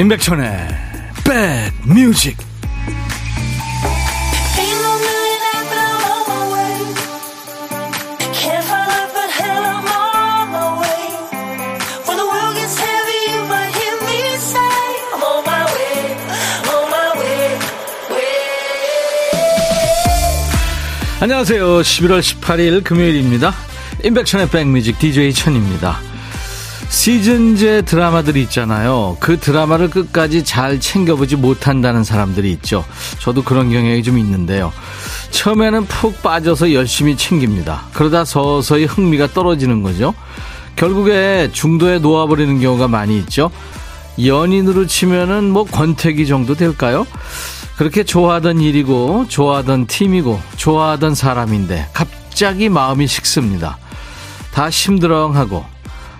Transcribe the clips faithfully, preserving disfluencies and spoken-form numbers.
임백천의 백뮤직. 안녕하세요. 십일월 십팔일 금요일입니다. 임백천의 백뮤직 디제이 천입니다. 시즌제 드라마들이 있잖아요. 그 드라마를 끝까지 잘 챙겨보지 못한다는 사람들이 있죠. 저도 그런 경향이 좀 있는데요. 처음에는 푹 빠져서 열심히 챙깁니다. 그러다 서서히 흥미가 떨어지는 거죠. 결국에 중도에 놓아버리는 경우가 많이 있죠. 연인으로 치면은 뭐 권태기 정도 될까요? 그렇게 좋아하던 일이고 좋아하던 팀이고 좋아하던 사람인데 갑자기 마음이 식습니다. 다 심드렁하고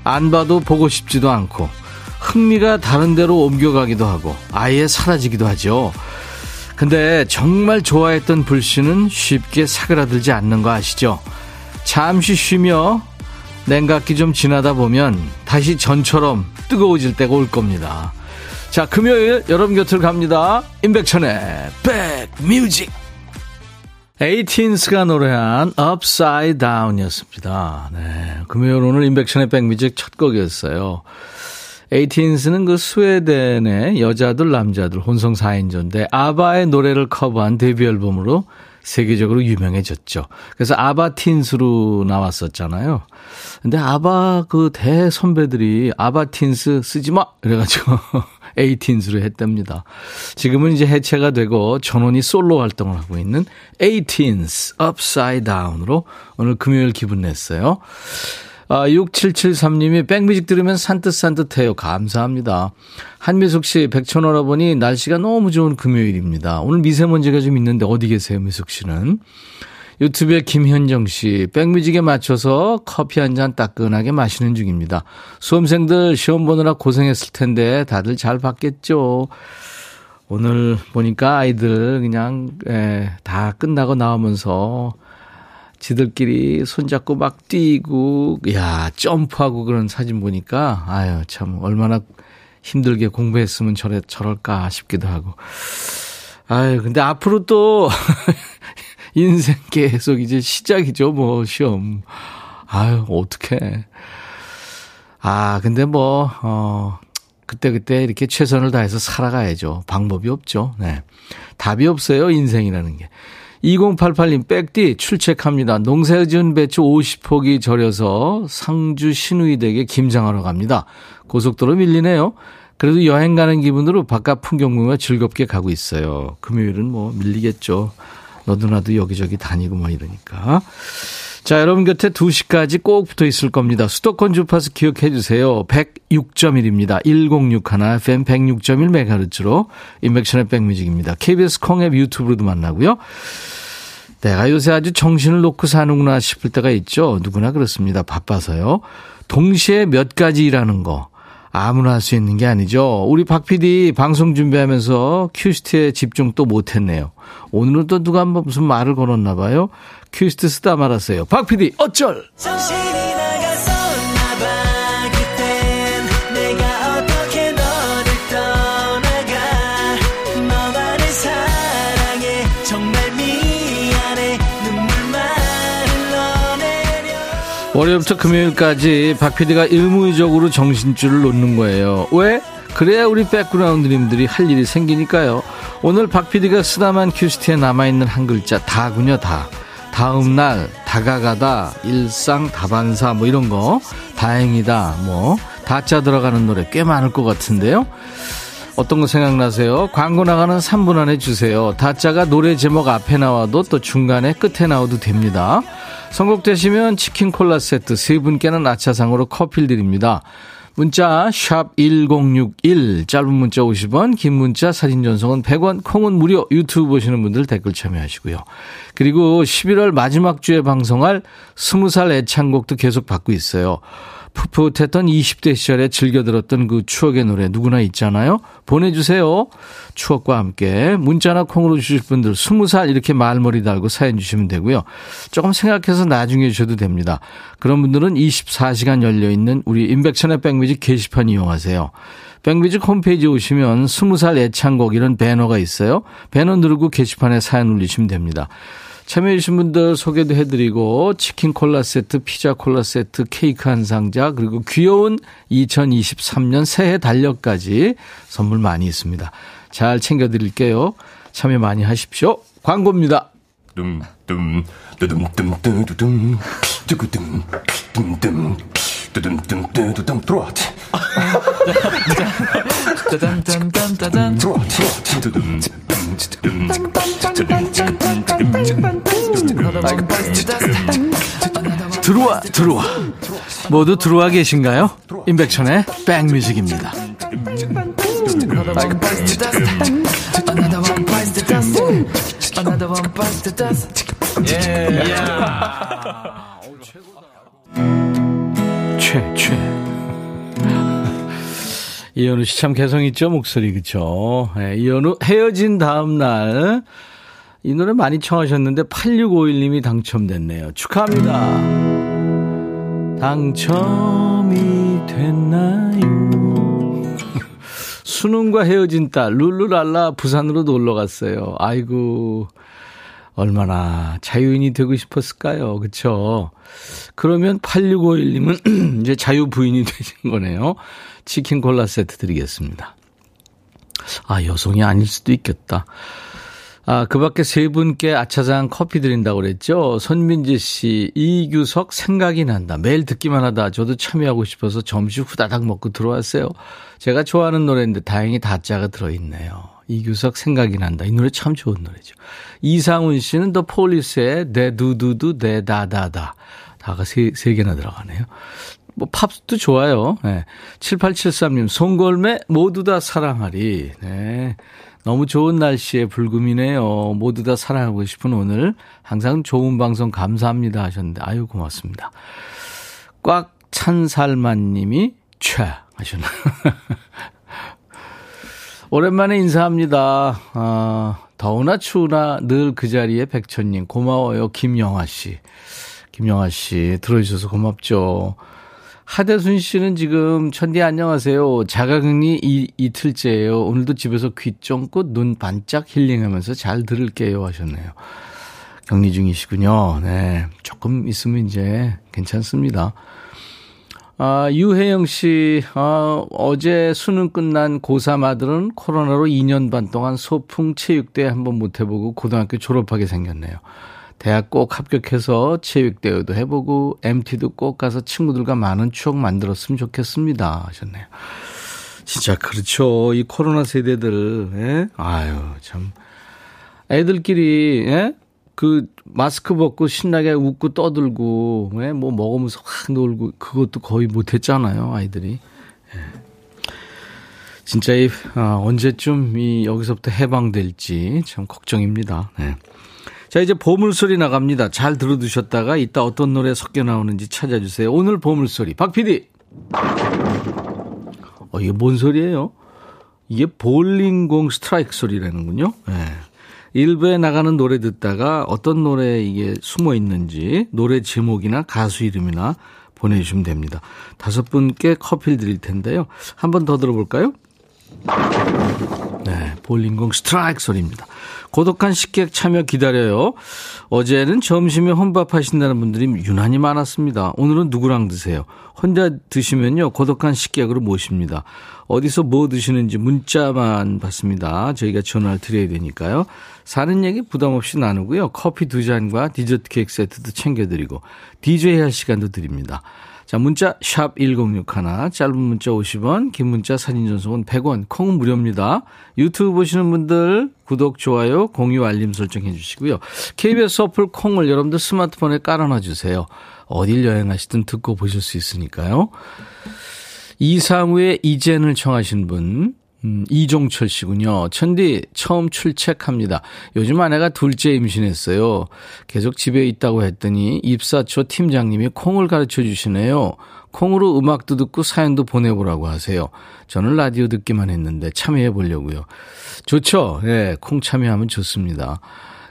안 봐도 보고 싶지도 않고 흥미가 다른 데로 옮겨가기도 하고 아예 사라지기도 하죠. 근데 정말 좋아했던 불씨는 쉽게 사그라들지 않는 거 아시죠? 잠시 쉬며 냉각기 좀 지나다 보면 다시 전처럼 뜨거워질 때가 올 겁니다. 자, 금요일 여러분 곁을 갑니다. 임백천의 백뮤직. 에이틴스가 노래한 Upside Down이었습니다. 네, 금요일 오늘 임백천의 백뮤직 첫 곡이었어요. 에이틴스는 그 스웨덴의 여자들 남자들 혼성 사인조인데 아바의 노래를 커버한 데뷔 앨범으로 세계적으로 유명해졌죠. 그래서 아바틴스로 나왔었잖아요. 근데 아바 그 대선배들이 아바틴스 쓰지마 이래가지고 에이틴스로 했답니다. 지금은 이제 해체가 되고 전원이 솔로 활동을 하고 있는 에이틴스 Upside Down으로 오늘 금요일 기분 냈어요. 아, 육칠칠삼님이 백뮤직 들으면 산뜻산뜻해요. 감사합니다. 한미숙 씨, 백천어라보니 날씨가 너무 좋은 금요일입니다. 오늘 미세먼지가 좀 있는데 어디 계세요, 미숙 씨는? 유튜브의 김현정 씨, 백뮤직에 맞춰서 커피 한 잔 따끈하게 마시는 중입니다. 수험생들 시험 보느라 고생했을 텐데 다들 잘 봤겠죠. 오늘 보니까 아이들 그냥 에, 다 끝나고 나오면서 지들끼리 손잡고 막 뛰고 야 점프하고 그런 사진 보니까 아유 참 얼마나 힘들게 공부했으면 저래, 저럴까 싶기도 하고 아유 근데 앞으로 또 인생 계속 이제 시작이죠 뭐 시험 아유 어떡해 아 근데 뭐 어, 그때그때 이렇게 최선을 다해서 살아가야죠. 방법이 없죠. 네, 답이 없어요 인생이라는 게. 이공팔팔님 백디 출첵합니다. 농사 지은 배추 오십 포기 절여서 상주 신우이댁에 김장하러 갑니다. 고속도로 밀리네요. 그래도 여행 가는 기분으로 바깥 풍경과 즐겁게 가고 있어요. 금요일은 뭐 밀리겠죠. 너도 나도 여기저기 다니고 뭐 이러니까. 자, 여러분 곁에 두 시까지 꼭 붙어 있을 겁니다. 수도권 주파수 기억해 주세요. 백육 점 일입니다. 백육 점 일 에프엠 백육 점 일 메가헤르츠로 인백션의 백뮤직입니다. 케이비에스 콩앱 유튜브로도 만나고요. 내가 요새 아주 정신을 놓고 사는구나 싶을 때가 있죠. 누구나 그렇습니다. 바빠서요. 동시에 몇 가지 일하는 거. 아무나 할 수 있는 게 아니죠. 우리 박 피디 방송 준비하면서 큐시트에 집중 또 못했네요. 오늘은 또 누가 한번 무슨 말을 걸었나 봐요. 큐시트 쓰다 말았어요. 박 피디 어쩔. 월요일부터 금요일까지 박 피디가 일무의적으로 정신줄을 놓는 거예요. 왜? 그래야 우리 백그라운드님들이 할 일이 생기니까요. 오늘 박 피디가 쓰다만 큐시트에 남아있는 한 글자 다군요. 다. 다음날, 다가가다, 일상, 다반사 뭐 이런 거. 다행이다 뭐. 다짜 들어가는 노래 꽤 많을 것 같은데요. 어떤 거 생각나세요? 광고 나가는 삼 분 안에 주세요. 다짜가 노래 제목 앞에 나와도 또 중간에 끝에 나와도 됩니다. 선곡되시면 치킨 콜라 세트 세 분께는 아차상으로 커피를 드립니다. 문자 샵 일공육일 짧은 문자 오십 원 긴 문자 사진 전송은 백 원 콩은 무료. 유튜브 보시는 분들 댓글 참여하시고요. 그리고 십일월 마지막 주에 방송할 스무 살 애창곡도 계속 받고 있어요. 풋풋했던 이십 대 시절에 즐겨 들었던 그 추억의 노래 누구나 있잖아요. 보내주세요. 추억과 함께 문자나 콩으로 주실 분들 스무 살 이렇게 말머리 달고 사연 주시면 되고요. 조금 생각해서 나중에 주셔도 됩니다. 그런 분들은 이십사 시간 열려있는 우리 임백천의 백뮤직 게시판 이용하세요. 백뮤직 홈페이지에 오시면 스무 살 애창곡 이런 배너가 있어요. 배너 누르고 게시판에 사연 올리시면 됩니다. 참여해주신 분들 소개도 해드리고 치킨 콜라 세트, 피자 콜라 세트, 케이크 한 상자, 그리고 귀여운 이천이십삼 년 새해 달력까지 선물 많이 있습니다. 잘 챙겨드릴게요. 참여 많이 하십시오. 광고입니다. 둠둠 뚜둠둠뚜두둠 뚜구둠 둠둠 뚜둠둠뚜두둠 트로트 짜잔짜잔짜잔 트로트 두둠 들어와 들어와 모두 들어와 계신가요? 임백천의 백뮤직입니다. 최최 이현우 씨 참 개성 있죠, 목소리. 그렇죠. 네, 이현우 헤어진 다음 날 이 노래 많이 청하셨는데 팔육오일 님이 당첨됐네요. 축하합니다. 당첨이 됐나요? 수능과 헤어진 딸 룰루랄라 부산으로 놀러갔어요. 아이고 얼마나 자유인이 되고 싶었을까요. 그렇죠. 그러면 팔육오일 님은 이제 자유부인이 되신 거네요. 치킨 콜라 세트 드리겠습니다. 아, 여성이 아닐 수도 있겠다. 아, 그 밖에 세 분께 아차상 커피 드린다고 그랬죠. 손민지 씨, 이규석 생각이 난다. 매일 듣기만 하다 저도 참여하고 싶어서 점심 후다닥 먹고 들어왔어요. 제가 좋아하는 노래인데 다행히 다짜가 들어있네요. 이규석 생각이 난다. 이 노래 참 좋은 노래죠. 이상훈 씨는 더 폴리스의 내 두두두 내 다다다. 다가 세, 세 개나 들어가네요. 뭐 팝도 좋아요. 네. 칠팔칠삼 님 송골매 모두 다 사랑하리. 네. 너무 좋은 날씨에 불금이네요. 모두 다 사랑하고 싶은 오늘 항상 좋은 방송 감사합니다 하셨는데 아유 고맙습니다. 꽉 찬살만님이 최 하셨나. 오랜만에 인사합니다. 아, 더우나 추우나 늘 그 자리에 백천님 고마워요. 김영아 씨. 김영아 씨 들어주셔서 고맙죠. 하대순 씨는 지금 천디 안녕하세요. 자가격리 이, 이틀째예요. 오늘도 집에서 귀 쫑긋 눈 반짝 힐링하면서 잘 들을게요 하셨네요. 격리 중이시군요. 네, 조금 있으면 이제 괜찮습니다. 아, 유혜영 씨 아, 어제 수능 끝난 고삼 아들은 코로나로 이 년 반 동안 소풍 체육대회 한번 못 해보고 고등학교 졸업하게 생겼네요. 대학 꼭 합격해서 체육대회도 해보고 엠티도 꼭 가서 친구들과 많은 추억 만들었으면 좋겠습니다 하셨네요. 진짜 그렇죠. 이 코로나 세대들. 예? 아유 참 애들끼리 예? 그 마스크 벗고 신나게 웃고 떠들고 예? 뭐 먹으면서 확 놀고 그것도 거의 못했잖아요 아이들이. 예. 진짜 이, 아, 언제쯤 이 여기서부터 해방될지 참 걱정입니다. 예. 자, 이제 보물소리 나갑니다. 잘 들어두셨다가 이따 어떤 노래 섞여 나오는지 찾아주세요. 오늘 보물소리. 박 피디. 어, 이게 뭔 소리예요? 이게 볼링공 스트라이크 소리라는군요. 네. 일부에 나가는 노래 듣다가 어떤 노래에 이게 숨어 있는지 노래 제목이나 가수 이름이나 보내주시면 됩니다. 다섯 분께 커피를 드릴 텐데요. 한 번 더 들어볼까요? 네, 볼링공 스트라이크 소리입니다. 고독한 식객 참여 기다려요. 어제는 점심에 혼밥 하신다는 분들이 유난히 많았습니다. 오늘은 누구랑 드세요? 혼자 드시면요 고독한 식객으로 모십니다. 어디서 뭐 드시는지 문자만 받습니다. 저희가 전화를 드려야 되니까요. 사는 얘기 부담 없이 나누고요. 커피 두 잔과 디저트 케이크 세트도 챙겨드리고 디제이 할 시간도 드립니다. 자, 문자 샵 일공육일, 짧은 문자 오십 원, 긴 문자 사진 전송은 백 원, 콩은 무료입니다. 유튜브 보시는 분들 구독, 좋아요, 공유, 알림 설정해 주시고요. 케이비에스 어플 콩을 여러분들 스마트폰에 깔아놔 주세요. 어딜 여행하시든 듣고 보실 수 있으니까요. 이상우의 이젠을 청하신 분. 음, 이종철 씨군요. 천디 처음 출첵합니다. 요즘 아내가 둘째 임신했어요. 계속 집에 있다고 했더니 입사 초 팀장님이 콩을 가르쳐 주시네요. 콩으로 음악도 듣고 사연도 보내보라고 하세요. 저는 라디오 듣기만 했는데 참여해 보려고요. 좋죠. 네, 콩 참여하면 좋습니다.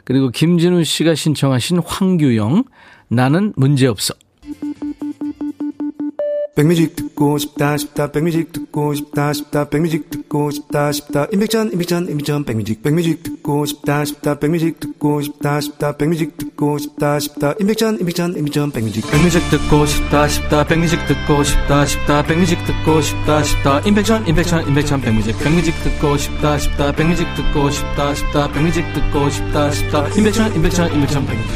그리고 김진우 씨가 신청하신 황규영 나는 문제없어. 백뮤직 듣고 싶다 싶다 백뮤직 듣고 싶다 싶다 백뮤직 듣고 싶다 싶다 임백천 임백천 임백천 백뮤직 백뮤직 듣고 싶다 싶다 백뮤직 듣고 싶다 싶다 백뮤직 듣고 싶다 싶다 임백천 임백천 임백천 백뮤직 백뮤직 듣고 싶다 싶다 백뮤직 듣고 싶다 싶다 백뮤직 듣고 싶다 싶다 임백천 임백천 임백천 백뮤직 백뮤직 듣고 싶다 싶다 백뮤직 듣고 싶다 싶다 백뮤직 듣고 싶다 싶다 임백천 임백천 임백천 백뮤직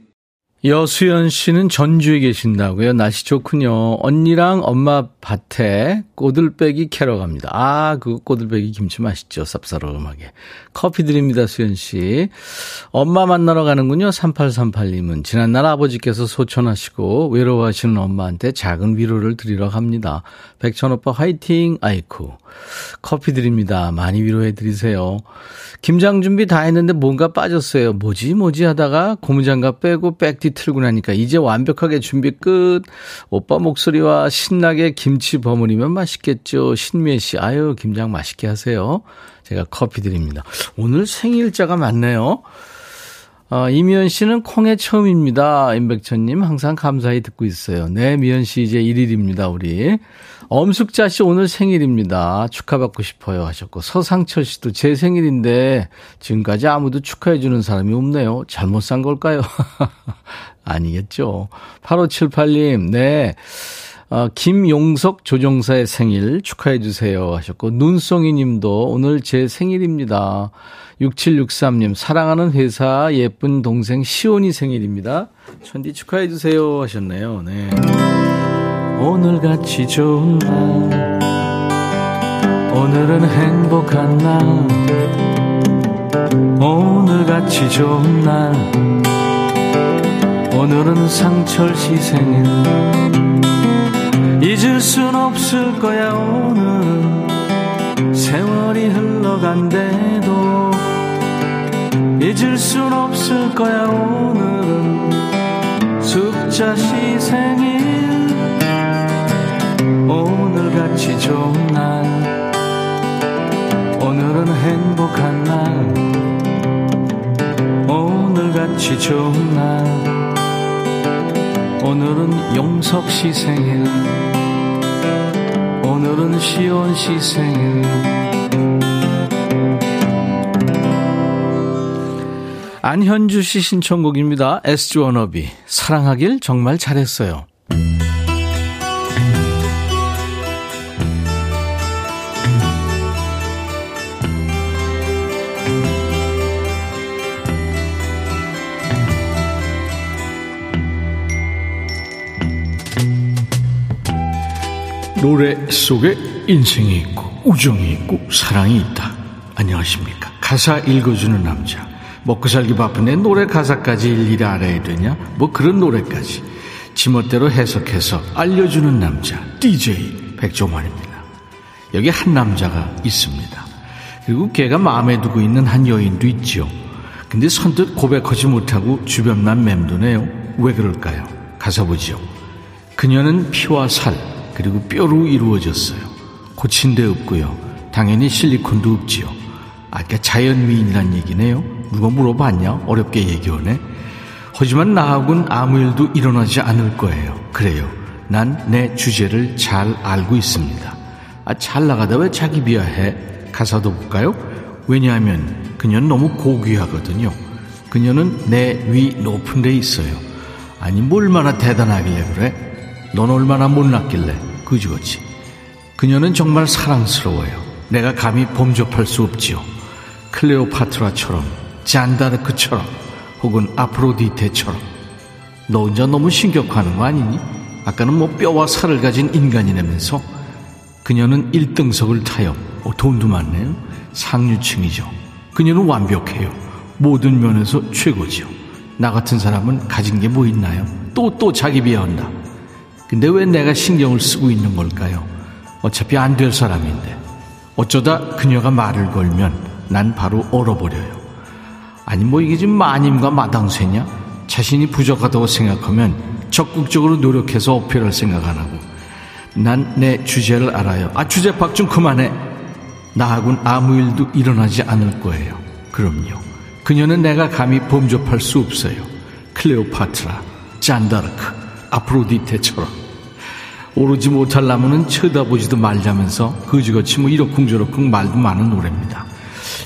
여수연 씨는 전주에 계신다고요. 날씨 좋군요. 언니랑 엄마 밭에 꼬들빼기 캐러 갑니다. 아, 그 꼬들빼기 김치 맛있죠. 쌉싸름하게. 커피 드립니다, 수연 씨. 엄마 만나러 가는군요. 삼팔삼팔 님은 지난날 아버지께서 소천하시고 외로워하시는 엄마한테 작은 위로를 드리러 갑니다. 백천 오빠 화이팅. 아이쿠. 커피 드립니다. 많이 위로해 드리세요. 김장 준비 다 했는데 뭔가 빠졌어요. 뭐지 뭐지 하다가 고무장갑 빼고 백띠 틀고 나니까 이제 완벽하게 준비 끝. 오빠 목소리와 신나게 김치 버무리면 맛있겠죠. 신미애 씨, 아유 김장 맛있게 하세요. 제가 커피 드립니다. 오늘 생일자가 많네요. 아, 이미연 씨는 콩의 처음입니다. 임백천님 항상 감사히 듣고 있어요. 네, 미연 씨 이제 일 일입니다. 우리 엄숙자 씨 오늘 생일입니다. 축하받고 싶어요 하셨고, 서상철 씨도 제 생일인데 지금까지 아무도 축하해 주는 사람이 없네요. 잘못 산 걸까요? 아니겠죠. 팔오칠팔 님, 네. 어, 김용석 조종사의 생일 축하해 주세요 하셨고, 눈송이 님도 오늘 제 생일입니다. 육칠육삼 님, 사랑하는 회사 예쁜 동생 시온이 생일입니다. 천디 축하해 주세요 하셨네요. 네. 오늘같이 좋은 날, 오늘은 행복한 날, 오늘같이 좋은 날, 오늘은 상철 씨 생일. 잊을 순 없을 거야 오늘. 세월이 흘러간대도 잊을 순 없을 거야 오늘은 숙자 씨 생일. 오늘같이 좋은 날, 오늘은 행복한 날, 오늘같이 좋은 날, 오늘은 용석 씨 생일, 오늘은 시온 씨 생일. 안현주 씨 신청곡입니다. 에스지워너비 사랑하길 정말 잘했어요. 노래 속에 인생이 있고 우정이 있고 사랑이 있다. 안녕하십니까. 가사 읽어주는 남자. 먹고 살기 바쁜데 노래 가사까지 일일이 알아야 되냐? 뭐 그런 노래까지 지멋대로 해석해서 알려주는 남자, 디제이 백종환입니다. 여기 한 남자가 있습니다. 그리고 걔가 마음에 두고 있는 한 여인도 있죠. 근데 선뜻 고백하지 못하고 주변만 맴도네요. 왜 그럴까요? 가사 보죠. 그녀는 피와 살 그리고 뼈로 이루어졌어요. 고친 데 없고요. 당연히 실리콘도 없지요. 아까 자연 미인이란 얘기네요. 누가 물어봤냐? 어렵게 얘기하네. 하지만 나하고는 아무 일도 일어나지 않을 거예요. 그래요. 난 내 주제를 잘 알고 있습니다. 아, 잘 나가다 왜 자기 비하해? 가사도 볼까요? 왜냐하면 그녀는 너무 고귀하거든요. 그녀는 내 위 높은 데 있어요. 아니 뭘 얼마나 대단하길래 그래? 넌 얼마나 못났길래 그지같이. 그녀는 정말 사랑스러워요. 내가 감히 범접할 수 없지요. 클레오파트라처럼, 잔다르크처럼, 혹은 아프로디테처럼. 너 혼자 너무 신격하는 거 아니니? 아까는 뭐 뼈와 살을 가진 인간이라면서. 그녀는 일등석을 타요. 어, 돈도 많네요. 상류층이죠. 그녀는 완벽해요. 모든 면에서 최고지요. 나 같은 사람은 가진 게 뭐 있나요? 또 또 자기 비하한다. 근데 왜 내가 신경을 쓰고 있는 걸까요? 어차피 안 될 사람인데. 어쩌다 그녀가 말을 걸면 난 바로 얼어버려요. 아니 뭐 이게 지금 마님과 마당쇠냐? 자신이 부족하다고 생각하면 적극적으로 노력해서 어필할 생각 안 하고 난 내 주제를 알아요. 아, 주제 파악 좀 그만해. 나하고는 아무 일도 일어나지 않을 거예요. 그럼요. 그녀는 내가 감히 범접할 수 없어요. 클레오파트라, 잔다르크, 아프로디테처럼. 오르지 못할 나무는 쳐다보지도 말자면서 거지같이 뭐 이러쿵저러쿵 말도 많은 노래입니다.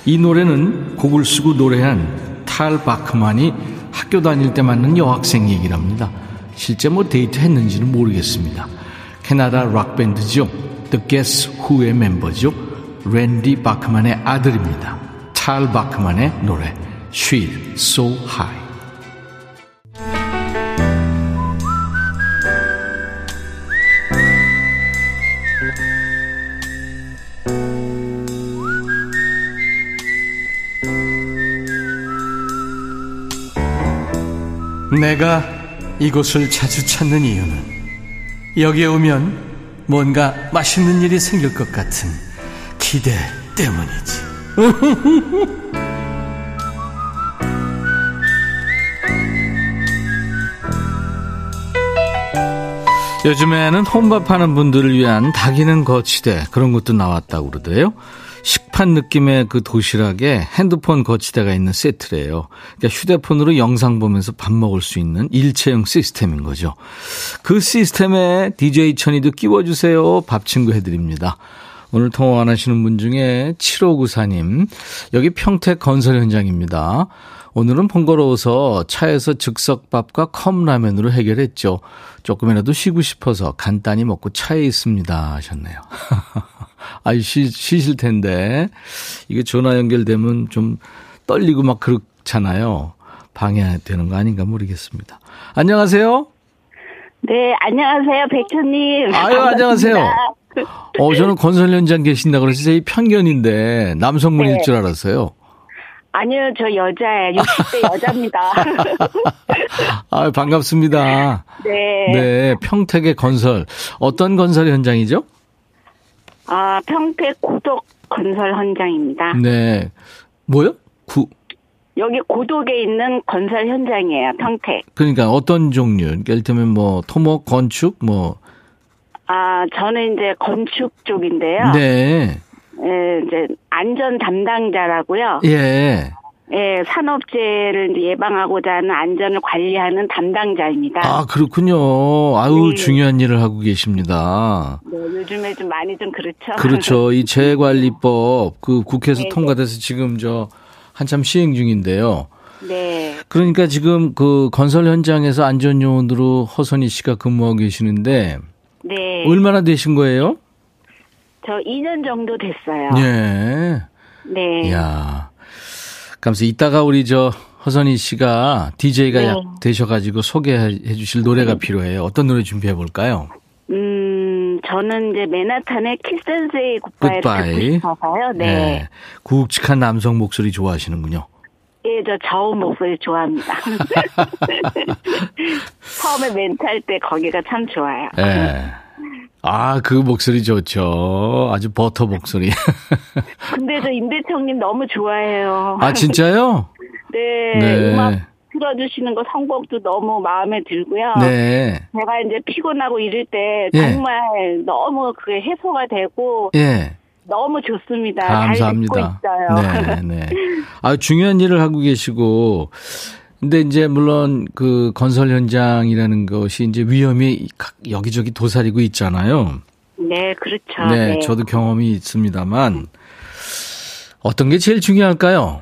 이 노래는 곡을 쓰고 노래한 탈 바크만이 학교 다닐 때 만난 여학생 얘기랍니다. 실제 뭐 데이트했는지는 모르겠습니다. 캐나다 락밴드죠. The Guess Who의 멤버죠. 랜디 바크만의 아들입니다. 탈 바크만의 노래 She's So High. 내가 이곳을 자주 찾는 이유는 여기에 오면 뭔가 맛있는 일이 생길 것 같은 기대 때문이지. 요즘에는 혼밥하는 분들을 위한 닭이는 거치대 그런 것도 나왔다고 그러대요. 식판 느낌의 그 도시락에 핸드폰 거치대가 있는 세트래요. 그러니까 휴대폰으로 영상 보면서 밥 먹을 수 있는 일체형 시스템인 거죠. 그 시스템에 디제이 천이도 끼워주세요. 밥 친구 해드립니다. 오늘 통화 원하시는 분 중에 칠오구사님, 여기 평택 건설 현장입니다. 오늘은 번거로워서 차에서 즉석밥과 컵라면으로 해결했죠. 조금이라도 쉬고 싶어서 간단히 먹고 차에 있습니다 하셨네요. 아이 쉬실 텐데 이게 전화 연결되면 좀 떨리고 막 그렇잖아요. 방해되는 거 아닌가 모르겠습니다. 안녕하세요. 네, 안녕하세요, 백천님. 아유, 반갑습니다. 안녕하세요. 어, 저는 건설 현장 계신다고 그래서 제 편견인데 남성분일 네. 줄 알았어요. 아니요, 저 여자예요. 육십 대 여자입니다. 아유, 반갑습니다. 네. 네, 평택의 건설. 어떤 건설 현장이죠? 아, 평택 고덕 건설 현장입니다. 네. 뭐요? 구. 여기 고덕에 있는 건설 현장이에요, 평택. 그러니까 어떤 종류? 예를 들면 뭐 토목, 건축, 뭐. 아, 저는 이제 건축 쪽인데요. 네. 예, 이제 안전 담당자라고요. 예. 예, 산업재해를 예방하고자 하는 안전을 관리하는 담당자입니다. 아, 그렇군요. 아유, 네. 중요한 일을 하고 계십니다. 네, 요즘에 좀 많이 좀 그렇죠. 그렇죠. 이 재해관리법 그 국회에서 네. 통과돼서 지금 저 한참 시행 중인데요. 네. 그러니까 지금 그 건설 현장에서 안전 요원으로 허선희 씨가 근무하고 계시는데 네. 얼마나 되신 거예요? 저 이 년 정도 됐어요. 예. 네. 이야. 그러면서 이따가 우리 저 허선희 씨가 디제이가 네. 되셔가지고 소개해 주실 노래가 필요해요. 어떤 노래 준비해 볼까요? 음, 저는 이제 맨하탄의 키센세이 굿바이를 듣고 싶어서요. 네. 네. 굵직한 남성 목소리 좋아하시는군요. 예, 저 저음 목소리 좋아합니다. 처음에 멘트할 때 거기가 참 좋아요. 네. 아, 그 목소리 좋죠. 아주 버터 목소리. 근데 저 임백천님 너무 좋아해요. 아, 진짜요? 네, 네. 음악 틀어주시는 거 선곡도 너무 마음에 들고요. 네. 제가 이제 피곤하고 이럴 때 정말 예. 너무 그게 해소가 되고 예. 너무 좋습니다. 감사합니다. 잘 듣고 있어요. 네, 네. 아, 중요한 일을 하고 계시고. 근데 이제 물론 그 건설 현장이라는 것이 이제 위험이 여기저기 도사리고 있잖아요. 네, 그렇죠. 네, 네. 저도 경험이 있습니다만 어떤 게 제일 중요할까요?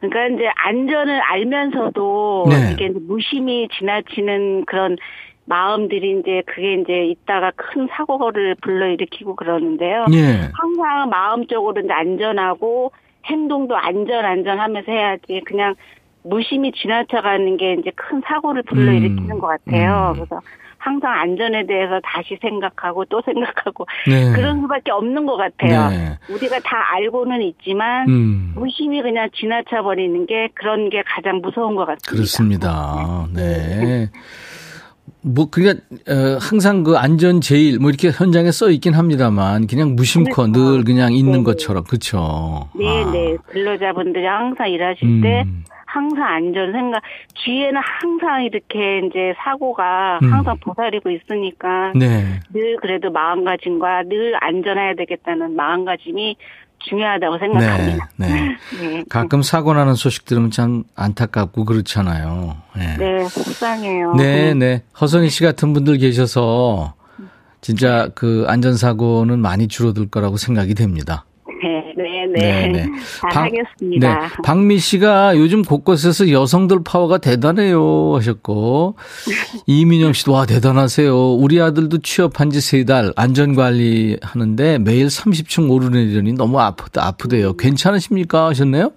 그러니까 이제 안전을 알면서도 네. 이게 무심히 지나치는 그런 마음들이 이제 그게 이제 있다가 큰 사고를 불러일으키고 그러는데요. 네. 항상 마음적으로 이제 안전하고 행동도 안전 안전하면서 해야지 그냥 무심히 지나쳐가는 게 이제 큰 사고를 불러일으키는 음, 것 같아요. 음. 그래서 항상 안전에 대해서 다시 생각하고 또 생각하고 네. 그런 수밖에 없는 것 같아요. 네. 우리가 다 알고는 있지만 음. 무심히 그냥 지나쳐버리는 게 그런 게 가장 무서운 것 같습니다. 그렇습니다. 네. 뭐 그러니까 항상 그 안전 제일 뭐 이렇게 현장에 써 있긴 합니다만 그냥 무심코 그렇죠. 늘 그냥 있는 네. 것처럼 그렇죠. 네네. 아. 근로자분들이 항상 일하실 음. 때 항상 안전 생각, 뒤에는 항상 이렇게 이제 사고가 음. 항상 도사리고 있으니까 네. 늘 그래도 마음가짐과 늘 안전해야 되겠다는 마음가짐이 중요하다고 생각합니다. 네, 네. 네. 가끔 사고 나는 소식 들으면 참 안타깝고 그렇잖아요. 네, 네, 속상해요. 네, 네. 허선희 씨 같은 분들 계셔서 진짜 그 안전사고는 많이 줄어들 거라고 생각이 됩니다. 네, 네, 네. 네, 네. 잘 박, 하겠습니다. 네. 박미 씨가 요즘 곳곳에서 여성들 파워가 대단해요 하셨고, 이민영 씨도 와, 대단하세요. 우리 아들도 취업한 지 세 달 안전관리 하는데 매일 삼십 층 오르내리더니 너무 아프다, 아프대요. 괜찮으십니까? 하셨네요?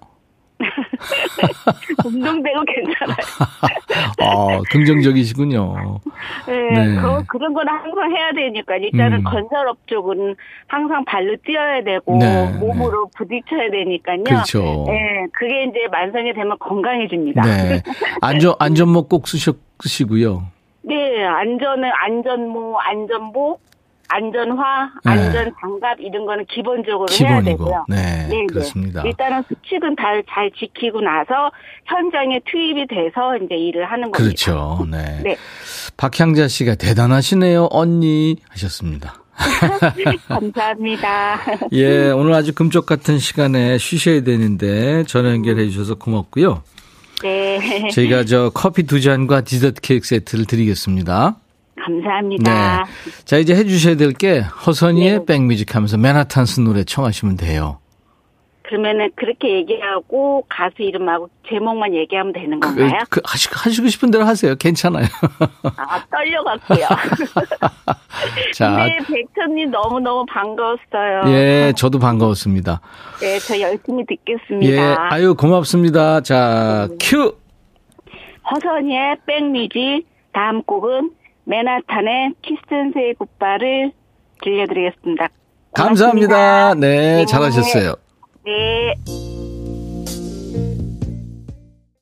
운동되고 괜찮아요. 아, 긍정적이시군요. 네, 네. 그, 그런 건 항상 해야 되니까 일단은 음. 건설업 쪽은 항상 발로 뛰어야 되고 네, 몸으로 네. 부딪혀야 되니까요. 그렇죠. 네, 그게 이제 만성이 되면 건강해집니다. 네, 안전 안전모 꼭 쓰시고요. 네, 안전은 안전모, 안전복, 안전화, 네. 안전장갑 이런 거는 기본적으로 기본이고. 해야 되고요. 네, 네, 그렇습니다. 네. 일단은 수칙은 다 잘 지키고 나서 현장에 투입이 돼서 이제 일을 하는 겁니다. 그렇죠. 네. 네. 박향자 씨가 대단하시네요, 언니 하셨습니다. 감사합니다. 예, 오늘 아주 금쪽 같은 시간에 쉬셔야 되는데 전화 연결해 주셔서 고맙고요. 네. 저희가 저 커피 두 잔과 디저트 케이크 세트를 드리겠습니다. 감사합니다. 네. 자, 이제 해주셔야 될 게 허선이의 네. 백뮤직 하면서 맨하탄스 노래 청하시면 돼요. 그러면은 그렇게 얘기하고 가수 이름하고 제목만 얘기하면 되는 건가요? 그, 그 하시, 하시고 싶은 대로 하세요. 괜찮아요. 아, 떨려갖고요. 자, 네, 백천님 너무너무 반가웠어요. 예, 저도 반가웠습니다. 네, 저 열심히 듣겠습니다. 예, 아유, 고맙습니다. 자, 네. 큐! 허선이의 백뮤직, 다음 곡은 맨하탄의 키스앤세이 굿바이를 들려드리겠습니다. 고맙습니다. 감사합니다. 네, 네, 잘하셨어요. 네.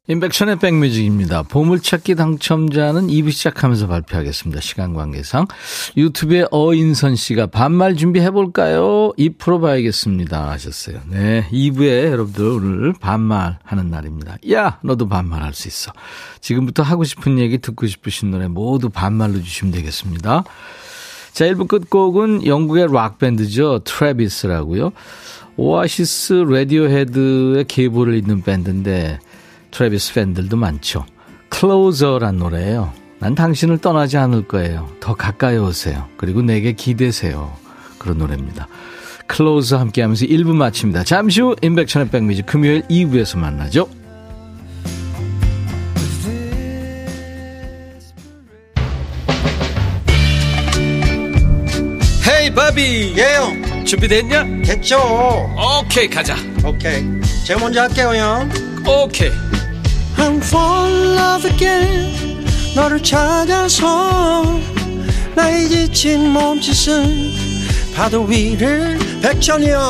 임백천의 백뮤직입니다. 보물찾기 당첨자는 이 부 시작하면서 발표하겠습니다. 시간 관계상. 유튜브에 어인선 씨가 반말 준비해볼까요? 입 풀어봐야겠습니다 하셨어요. 네, 이 부에 여러분들 오늘 반말하는 날입니다. 야, 너도 반말할 수 있어. 지금부터 하고 싶은 얘기, 듣고 싶으신 노래 모두 반말로 주시면 되겠습니다. 자, 일 부 끝곡은 영국의 락밴드죠. 트래비스라고요. 오아시스, 라디오헤드의 계보를 잇는 밴드인데 트래비스 팬들도 많죠. Closer란 노래예요. 난 당신을 떠나지 않을 거예요. 더 가까이 오세요. 그리고 내게 기대세요. 그런 노래입니다. Closer 함께하면서 일 부 마칩니다. 잠시 후 임백천의 백뮤직 금요일 이 부에서 만나죠. 헤이 바비. 예요. 준비됐냐? 됐죠. 오케이, 가자. 오케이. 제가 먼저 할게요, 형. 오케이. I'm falling in love again. 너를 찾아서 나의 지친 몸짓은 파도 위를 백천이 형.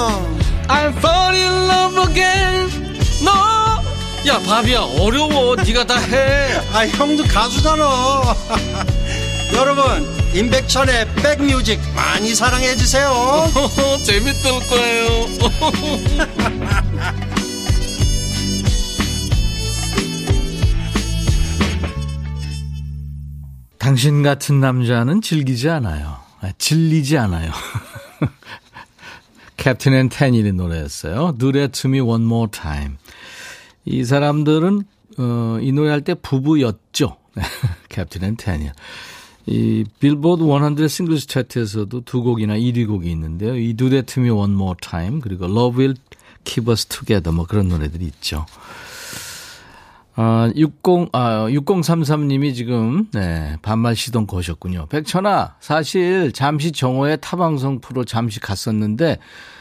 I'm falling in love again. 너. No. 야, 바비야, 어려워. 네가 다 해. 아, 형도 가수잖아. 여러분, 임백천의 백뮤직 많이 사랑해 주세요. 재밌을 거예요. 당신 같은 남자는 즐기지 않아요. 아, 질리지 않아요. 캡틴 앤 테닐의 노래였어요. Do that to me one more time. 이 사람들은 어, 이 노래할 때 부부였죠. 캡틴 앤 테닐. 이 빌보드 백 싱글스 차트에서도 두 곡이나 일 위 곡이 있는데요. 이 Do that to me one more time 그리고 Love will keep us together 뭐 그런 노래들이 있죠. 아, 육공삼삼 님이 지금, 네, 반말 시동 거셨군요. 백천아, 사실, 잠시 정오에 타방송 프로 잠시 갔었는데,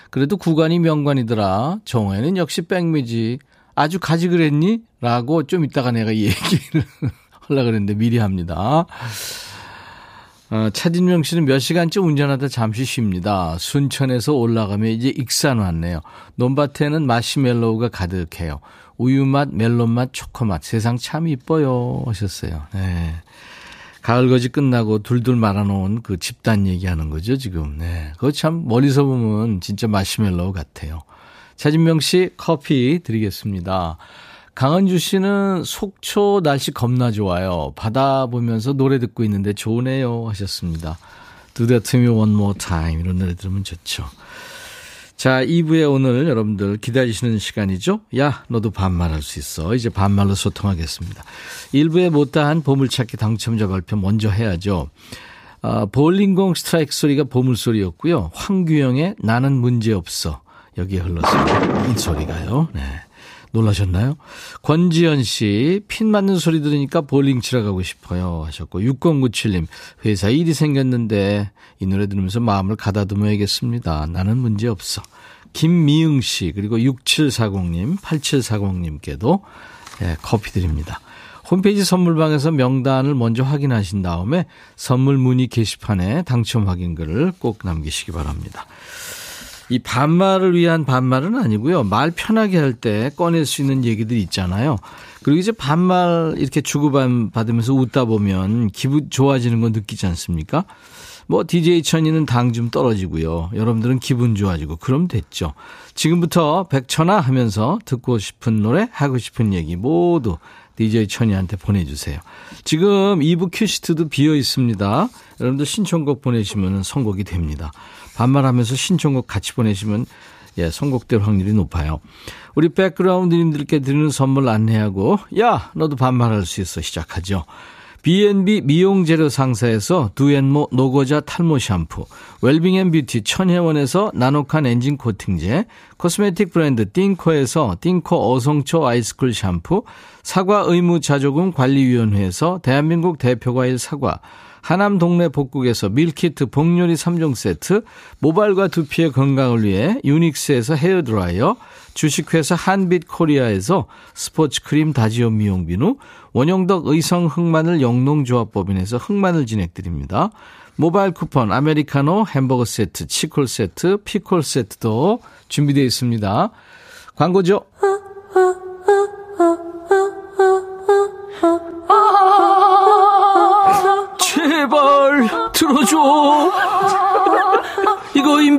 그래도 구간이 명관이더라. 정오에는 역시 백뮤직. 아주 가지 그랬니? 라고 좀 이따가 내가 이 얘기를 하려고 그랬는데, 미리 합니다. 어, 차진명 씨는 몇 시간쯤 운전하다 잠시 쉽니다. 순천에서 올라가면 이제 익산 왔네요. 논밭에는 마시멜로우가 가득해요. 우유맛, 멜론맛, 초코맛. 세상 참 이뻐요 하셨어요. 네. 가을거지 끝나고 둘둘 말아놓은 그 집단 얘기하는 거죠 지금. 네. 그거 참 멀리서 보면 진짜 마시멜로우 같아요. 차진명 씨 커피 드리겠습니다. 강은주 씨는 속초 날씨 겁나 좋아요. 바다 보면서 노래 듣고 있는데 좋네요 하셨습니다. Do that to me one more time 이런 노래 들으면 좋죠. 자, 이 부에 오늘 여러분들 기다리시는 시간이죠. 야, 너도 반말할 수 있어. 이제 반말로 소통하겠습니다. 일 부에 못다한 보물찾기 당첨자 발표 먼저 해야죠. 아, 볼링공 스트라이크 소리가 보물소리였고요. 황규영의 나는 문제없어. 여기에 흘렀습니다. 이 소리가요. 네. 놀라셨나요? 권지연 씨, 핀 맞는 소리 들으니까 볼링 치러 가고 싶어요 하셨고, 육공구칠 님, 회사 일이 생겼는데 이 노래 들으면서 마음을 가다듬어야겠습니다. 나는 문제없어. 김미응 씨, 그리고 육칠사공 님, 팔칠사공 님께도 네, 커피 드립니다. 홈페이지 선물방에서 명단을 먼저 확인하신 다음에 선물 문의 게시판에 당첨 확인글을 꼭 남기시기 바랍니다. 이 반말을 위한 반말은 아니고요. 말 편하게 할 때 꺼낼 수 있는 얘기들 있잖아요. 그리고 이제 반말 이렇게 주고받으면서 웃다 보면 기분 좋아지는 거 느끼지 않습니까? 뭐 디제이 천이는 당 좀 떨어지고요. 여러분들은 기분 좋아지고 그럼 됐죠. 지금부터 백천아 하면서 듣고 싶은 노래, 하고 싶은 얘기 모두 디제이 천이한테 보내주세요. 지금 이 부 큐시트도 비어 있습니다. 여러분들 신청곡 보내시면 선곡이 됩니다. 반말하면서 신청곡 같이 보내시면 예, 선곡될 확률이 높아요. 우리 백그라운드님들께 드리는 선물 안내하고 야 너도 반말할 수 있어 시작하죠. 비앤비 미용재료 상사에서 두앤모 노고자 탈모 샴푸, 웰빙앤뷰티 천혜원에서 나노칸 엔진 코팅제, 코스메틱 브랜드 띵코에서 띵코 어성초 아이스쿨 샴푸, 사과 의무자조금 관리위원회에서 대한민국 대표과일 사과, 하남 동네 복국에서 밀키트 복요리 삼 종 세트, 모발과 두피의 건강을 위해 유닉스에서 헤어드라이어, 주식회사 한빛코리아에서 스포츠크림 다지오 미용비누, 원용덕 의성 흑마늘 영농조합법인에서 흑마늘 진행드립니다. 모바일 쿠폰, 아메리카노, 햄버거 세트, 치콜 세트, 피콜 세트도 준비되어 있습니다. 광고죠. 제발 들어줘. 이거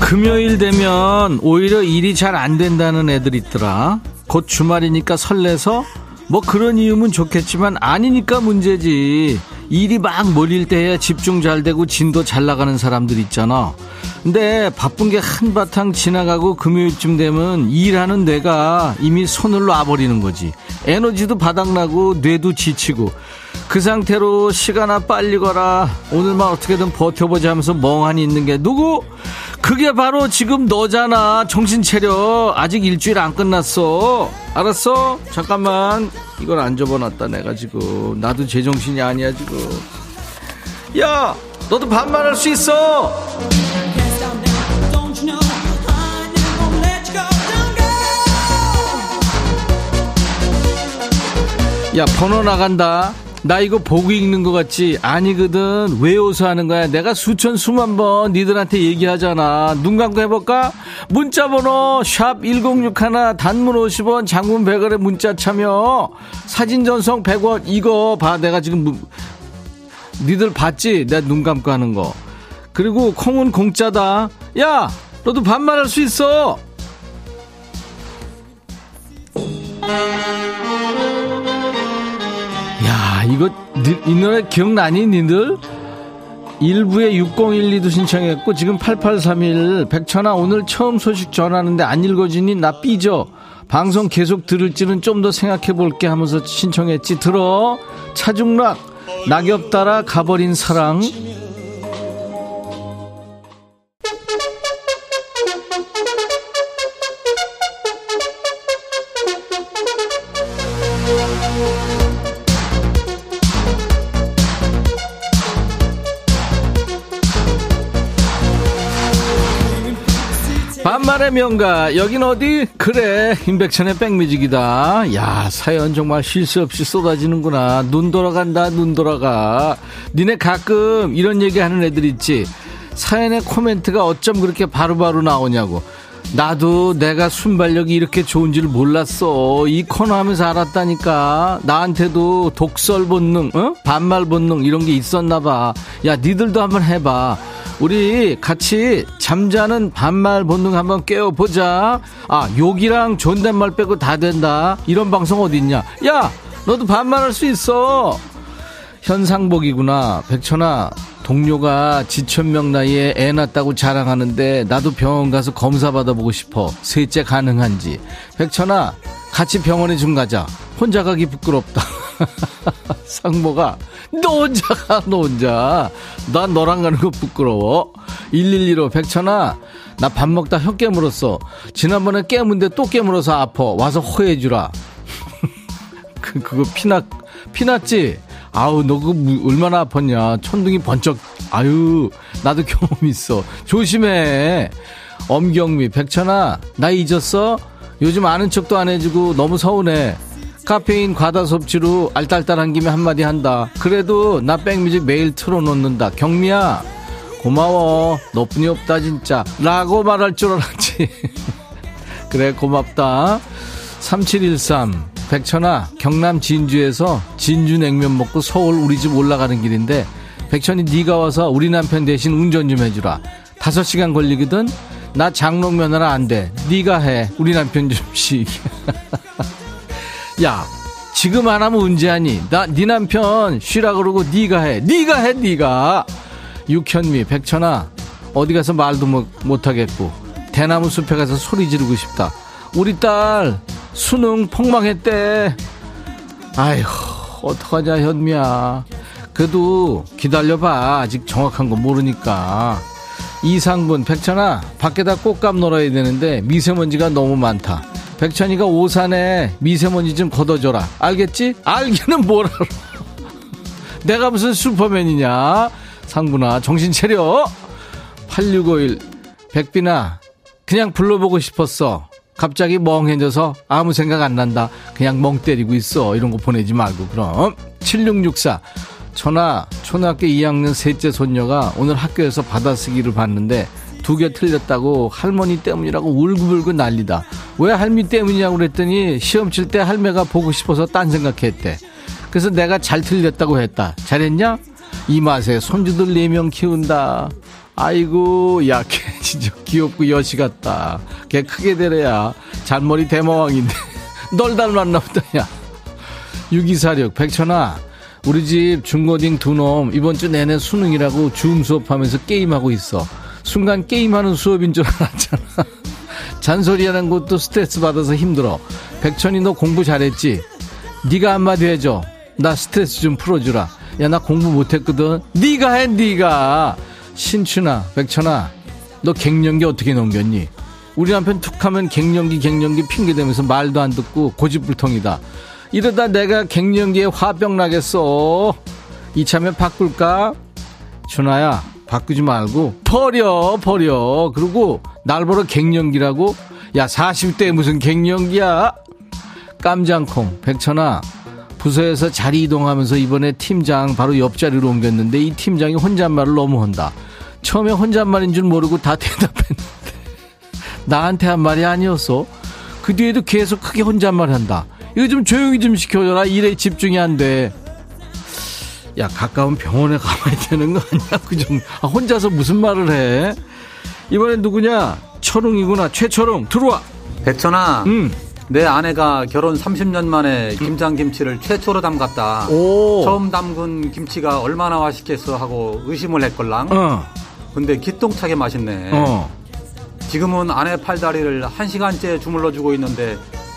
금요일 되면 오히려 일이 잘 안 된다는 애들 있더라. 곧 주말이니까 설레서 뭐 그런 이유면 좋겠지만 아니니까 문제지. 일이 막 몰릴 때야 집중 잘 되고 진도 잘 나가는 사람들 있잖아. 근데 바쁜 게 한바탕 지나가고 금요일쯤 되면 일하는 뇌가 이미 손을 놔버리는 거지. 에너지도 바닥나고 뇌도 지치고 그 상태로 시간아 빨리 가라, 오늘만 어떻게든 버텨보자 하면서 멍하니 있는 게 누구? 그게 바로 지금 너잖아. 정신 차려. 아직 일주일 안 끝났어. 알았어? 잠깐만, 이걸 안 접어놨다 내가. 지금 나도 제정신이 아니야 지금. 야 너도 반말할 수 있어. 야 번호 나간다. 나 이거 보고 읽는 것 같지? 아니거든. 외워서 하는 거야. 내가 수천 수만 번 니들한테 얘기하잖아. 눈 감고 해볼까? 문자번호 샵 일공육일, 단문 오십 원, 장문 백 원에 문자 참여, 사진 전송 백 원. 이거 봐, 내가 지금 무... 니들 봤지? 내가 눈 감고 하는 거. 그리고 콩은 공짜다. 야 너도 반말할 수 있어. 야 이거 이 노래 기억나니 니들? 일부에 육공일이도 신청했고 지금 팔팔삼일 백천아 오늘 처음 소식 전하는데 안 읽어지니 나 삐져. 방송 계속 들을지는 좀 더 생각해볼게 하면서 신청했지. 들어. 차중락 낙엽 따라 가버린 사랑. 반말의 명가 여긴 어디? 그래 임백천의 백뮤직이다. 야, 사연 정말 쉴 새 없이 쏟아지는구나. 눈 돌아간다, 눈 돌아가. 니네 가끔 이런 얘기하는 애들 있지. 사연의 코멘트가 어쩜 그렇게 바로바로 나오냐고. 나도 내가 순발력이 이렇게 좋은 줄 몰랐어. 이 코너 하면서 알았다니까. 나한테도 독설 본능, 어? 반말 본능 이런 게 있었나 봐. 야, 니들도 한번 해봐. 우리 같이 잠자는 반말 본능 한번 깨워보자. 아, 욕이랑 존댓말 빼고 다 된다. 이런 방송 어딨냐. 야, 너도 반말할 수 있어. 현상복이구나. 백천아, 동료가 지천명 나이에 애 낳았다고 자랑하는데 나도 병원 가서 검사 받아보고 싶어. 셋째 가능한지. 백천아, 같이 병원에 좀 가자. 혼자 가기 부끄럽다. 상모가, 너 혼자 가, 너 혼자. 난 너랑 가는 거 부끄러워. 일일이로, 백천아, 나 밥 먹다 혀 깨물었어. 지난번에 깨문데 또 깨물어서 아파. 와서 호해주라. 그, 그거 피났, 피났지? 아우, 너 그거 얼마나 아팠냐. 천둥이 번쩍. 아유, 나도 경험 있어. 조심해. 엄경미, 백천아, 나 잊었어? 요즘 아는 척도 안 해주고 너무 서운해. 카페인 과다 섭취로 알딸딸한 김에 한마디 한다. 그래도 나 백뮤직 매일 틀어놓는다. 경미야, 고마워. 너뿐이 없다 진짜. 라고 말할 줄 알았지. 그래, 고맙다. 삼칠일삼, 백천아, 경남 진주에서 진주 냉면 먹고 서울 우리 집 올라가는 길인데 백천이 네가 와서 우리 남편 대신 운전 좀 해주라. 다섯 시간 걸리거든. 나 장롱 면허라 안 돼. 네가 해. 우리 남편 좀 쉬게. 야, 지금 안 하면 언제 하니. 나, 네 남편 쉬라 그러고 네가 해. 네가 해, 네가. 육현미, 백천아, 어디 가서 말도 못, 못하겠고 대나무 숲에 가서 소리 지르고 싶다. 우리 딸 수능 폭망했대. 아휴, 어떡하냐 현미야. 그래도 기다려봐. 아직 정확한 거 모르니까. 이상분, 백천아, 밖에다 꽃감 놀아야 되는데 미세먼지가 너무 많다. 백천이가 오산에 미세먼지 좀 걷어줘라. 알겠지? 알기는 뭘 알아. 내가 무슨 슈퍼맨이냐. 상분아, 정신 차려. 팔육오일, 백빈아, 그냥 불러보고 싶었어. 갑자기 멍해져서 아무 생각 안 난다. 그냥 멍 때리고 있어. 이런 거 보내지 말고. 그럼 칠육육사, 천하, 초등학교 이 학년 셋째 손녀가 오늘 학교에서 받아쓰기를 봤는데 두 개 틀렸다고 할머니 때문이라고 울고불고 난리다. 왜 할미 때문이냐고 그랬더니 시험 칠 때 할매가 보고 싶어서 딴 생각했대. 그래서 내가 잘 틀렸다고 했다. 잘했냐? 이 맛에 손주들 네 명 키운다. 아이고, 야, 걔 진짜 귀엽고 여시 같다. 걔 크게 되래야 잔머리 대마왕인데 널 닮았나 보다. 야, 육이사육, 백천아, 우리 집 중고딩 두 놈 이번 주 내내 수능이라고 줌 수업하면서 게임하고 있어. 순간 게임하는 수업인 줄 알았잖아. 잔소리하는 것도 스트레스 받아서 힘들어. 백천이, 너 공부 잘했지? 네가 한마디 해줘. 나 스트레스 좀 풀어주라. 야, 나 공부 못했거든. 네가 해, 네가. 신춘아, 백천아, 너 갱년기 어떻게 넘겼니? 우리 남편 툭하면 갱년기 갱년기 핑계대면서 말도 안 듣고 고집불통이다. 이러다 내가 갱년기에 화병 나겠어. 이참에 바꿀까? 준아야, 바꾸지 말고 버려 버려. 그리고 날 보러 갱년기라고? 야, 사십 대에 무슨 갱년기야. 깜장콩, 백천아, 부서에서 자리 이동하면서 이번에 팀장 바로 옆자리로 옮겼는데 이 팀장이 혼잣말을 너무 한다. 처음에 혼잣말인 줄 모르고 다 대답했는데 나한테 한 말이 아니었어. 그 뒤에도 계속 크게 혼잣말 한다. 이거 좀 조용히 좀 시켜줘라. 일에 집중이 안 돼. 야, 가까운 병원에 가봐야 되는 거 아니야? 그 정도. 아, 혼자서 무슨 말을 해? 이번엔 누구냐? 철웅이구나. 최철웅, 들어와. 백천아, 응. 내 아내가 결혼 삼십 년 만에 김장김치를 최초로 담갔다. 오. 처음 담근 김치가 얼마나 맛있겠어 하고 의심을 했걸랑. 어. 근데 기똥차게 맛있네. 어. 지금은 아내 팔다리를 한 시간째 주물러주고 있는데